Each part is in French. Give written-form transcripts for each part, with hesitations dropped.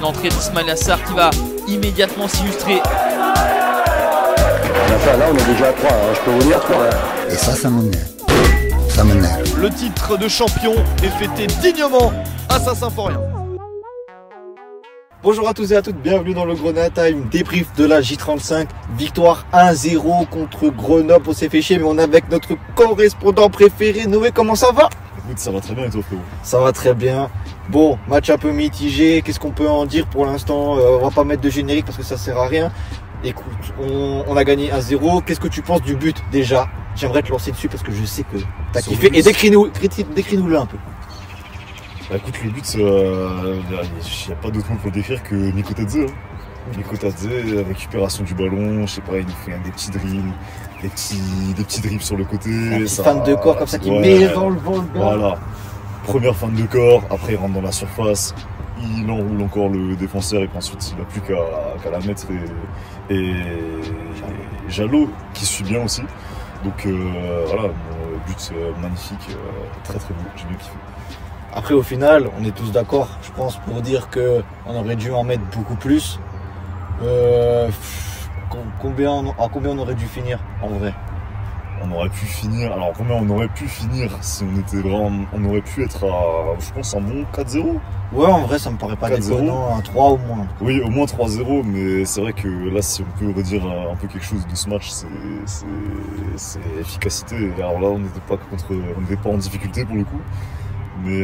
c'est l'entrée d'Ismaël Assar qui va immédiatement s'illustrer. Là, on est déjà à 3, hein. Je peux vous dire 3. Hein. Et ça, ça m'énerve. Ça m'énerve. Le titre de champion est fêté dignement à Saint-Symphorien. Bonjour à tous et à toutes, bienvenue dans le Grenada Time, débrief de la J35, victoire 1-0 contre Grenoble. On s'est fait chier, mais on est avec notre correspondant préféré, Noé, comment ça va? Écoute, ça va très bien et toi, frérot? Ça va très bien. Bon, match un peu mitigé, qu'est-ce qu'on peut en dire pour l'instant? On va pas mettre de générique parce que ça sert à rien. Écoute, on a gagné 1-0, qu'est-ce que tu penses du but déjà? J'aimerais te lancer dessus parce que je sais que t'as kiffé, et décris-nous là un peu. Bah écoute, le but, il n'y a pas d'autre mot pour décrire que Mikautadze. Mikautadze, récupération du ballon, je sais pas, il fait des petits drills, des petits drips sur le côté. Un petit fan de corps comme ça qui met dans le vol. Voilà, première fan de corps, après il rentre dans la surface, il enroule encore le défenseur et puis ensuite il n'a plus qu'à la mettre. Et Jalo qui suit bien aussi. Donc voilà, but magnifique, très très beau, j'ai bien kiffé. Après au final, on est tous d'accord, je pense, pour dire qu'on aurait dû en mettre beaucoup plus. À combien on aurait dû finir en vrai? On aurait pu finir, alors combien on aurait pu finir si on était vraiment, on aurait pu être à, je pense, un bon 4-0. Ouais, en vrai, ça me paraît pas déconnant, un 3 au moins. Oui, au moins 3-0, mais c'est vrai que là, si on peut redire un peu quelque chose de ce match, c'est efficacité. Alors là, on n'était pas en difficulté pour le coup. Mais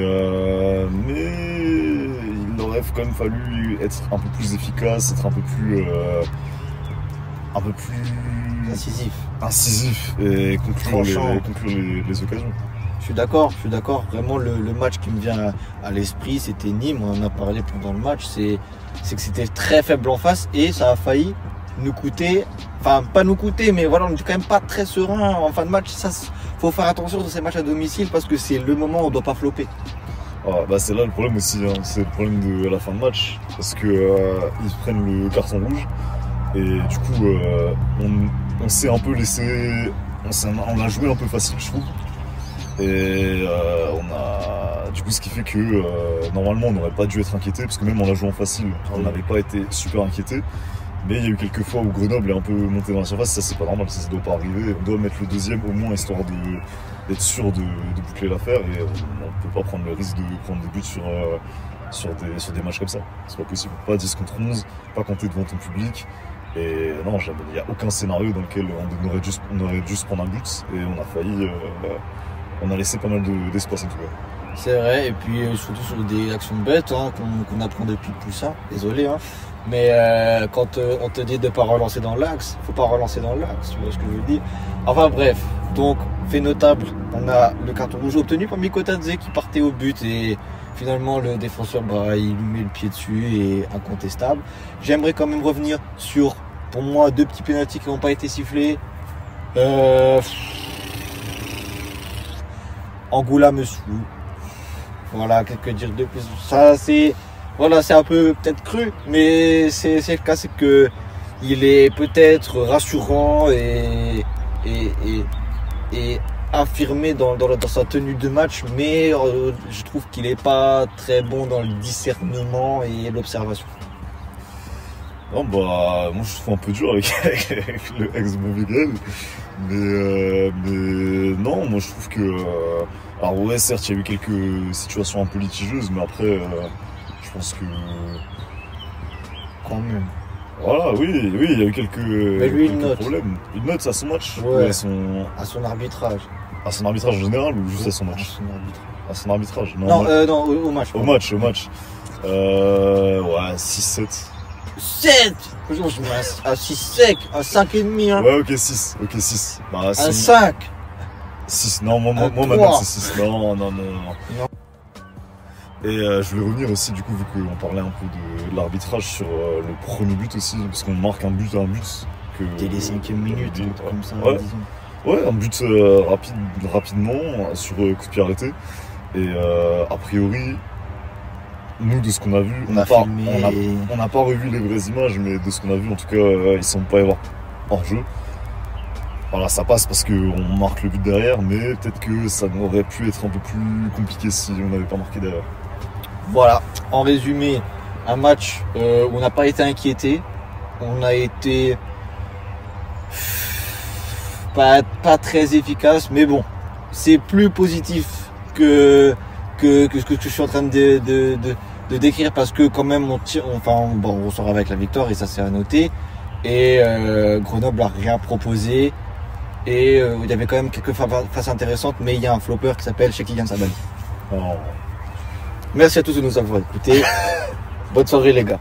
il aurait quand même fallu être un peu plus efficace, être un peu plus incisif et conclure les occasions. Je suis d'accord. Vraiment, le match qui me vient à l'esprit, c'était Nîmes. On en a parlé pendant le match. C'est que c'était très faible en face et ça a failli nous coûter. Enfin, pas nous coûter, mais voilà, on n'est quand même pas très serein en fin de match. Ça, faut faire attention dans ces matchs à domicile parce que c'est le moment où on ne doit pas flopper. Ah, bah c'est là le problème aussi. Hein. C'est le problème de la fin de match parce que ils prennent le carton rouge et du coup, on s'est un peu laissé. On l'a joué un peu facile, je trouve. Et ce qui fait que normalement on n'aurait pas dû être inquiété parce que même en la jouant facile, on n'avait pas été super inquiété. Mais il y a eu quelques fois où Grenoble est un peu monté dans la surface, ça c'est pas normal, ça ne doit pas arriver. On doit mettre le deuxième au moins histoire d'être sûr de boucler l'affaire et on ne peut pas prendre le risque de prendre des buts sur des matchs comme ça. C'est pas possible. Pas 10 contre 11, pas compter devant ton public. Et non, il n'y a aucun scénario dans lequel on aurait dû se prendre un but et on a failli. On a laissé pas mal d'espace en tout cas. C'est vrai, et puis surtout sur des actions bêtes hein, qu'on apprend depuis Poussin, désolé. Hein. Mais quand on te dit de ne pas relancer dans l'axe, faut pas relancer dans l'axe, tu vois ce que je veux dire. Enfin bref, donc fait notable, on a le carton rouge obtenu par Mikautadze qui partait au but et finalement le défenseur il lui met le pied dessus et incontestable. J'aimerais quand même revenir sur, pour moi, 2 petits pénaltys qui n'ont pas été sifflés. Angoula me saoule. Voilà, qu'est-ce que dire de plus. Ça, c'est un peu peut-être cru, mais c'est le cas, c'est que il est peut-être rassurant et affirmé dans sa tenue de match, mais je trouve qu'il n'est pas très bon dans le discernement et l'observation. Non, moi je trouve un peu dur avec le ex-Montréal, mais non, moi je trouve que. Alors, ouais, certes, il y a eu quelques situations un peu litigieuses, mais après, je pense que. Quand même. Voilà, oui, il y a eu quelques. Mais lui, quelques problèmes. Une note à son match, ouais. À son arbitrage. À son arbitrage en général ou juste à son match? À son arbitrage. Non, au match. Pardon. Au match. Ouais, 6-7. 7 à 6 sec, à 5,5 hein. Ouais, ok, 6, ok, 6. Bah, à 5 6, non, moi maintenant c'est 6, non. Et je voulais revenir aussi, du coup, vu qu'on parlait un peu de l'arbitrage sur le premier but aussi, parce qu'on marque un but. Dès les 5e minutes, comme ça, ouais. Disons. Ouais, un but rapidement, sur coup de pied arrêté. Et a priori, nous, de ce qu'on a vu, on n'a pas revu les vraies images, mais de ce qu'on a vu, en tout cas, ils ne semblent pas y avoir hors-jeu. Voilà, ça passe parce qu'on marque le but derrière, mais peut-être que ça aurait pu être un peu plus compliqué si on n'avait pas marqué derrière. Voilà, en résumé, un match où on n'a pas été inquiété, on a été pas très efficace, mais bon, c'est plus positif que ce que je suis en train de décrire, parce que quand même on sort avec la victoire et ça c'est à noter. Et Grenoble a rien proposé et il y avait quand même quelques faces intéressantes, mais il y a un flopper qui s'appelle Chekilian Sabani. Merci à tous de nous avoir écoutés. Bonne soirée les gars.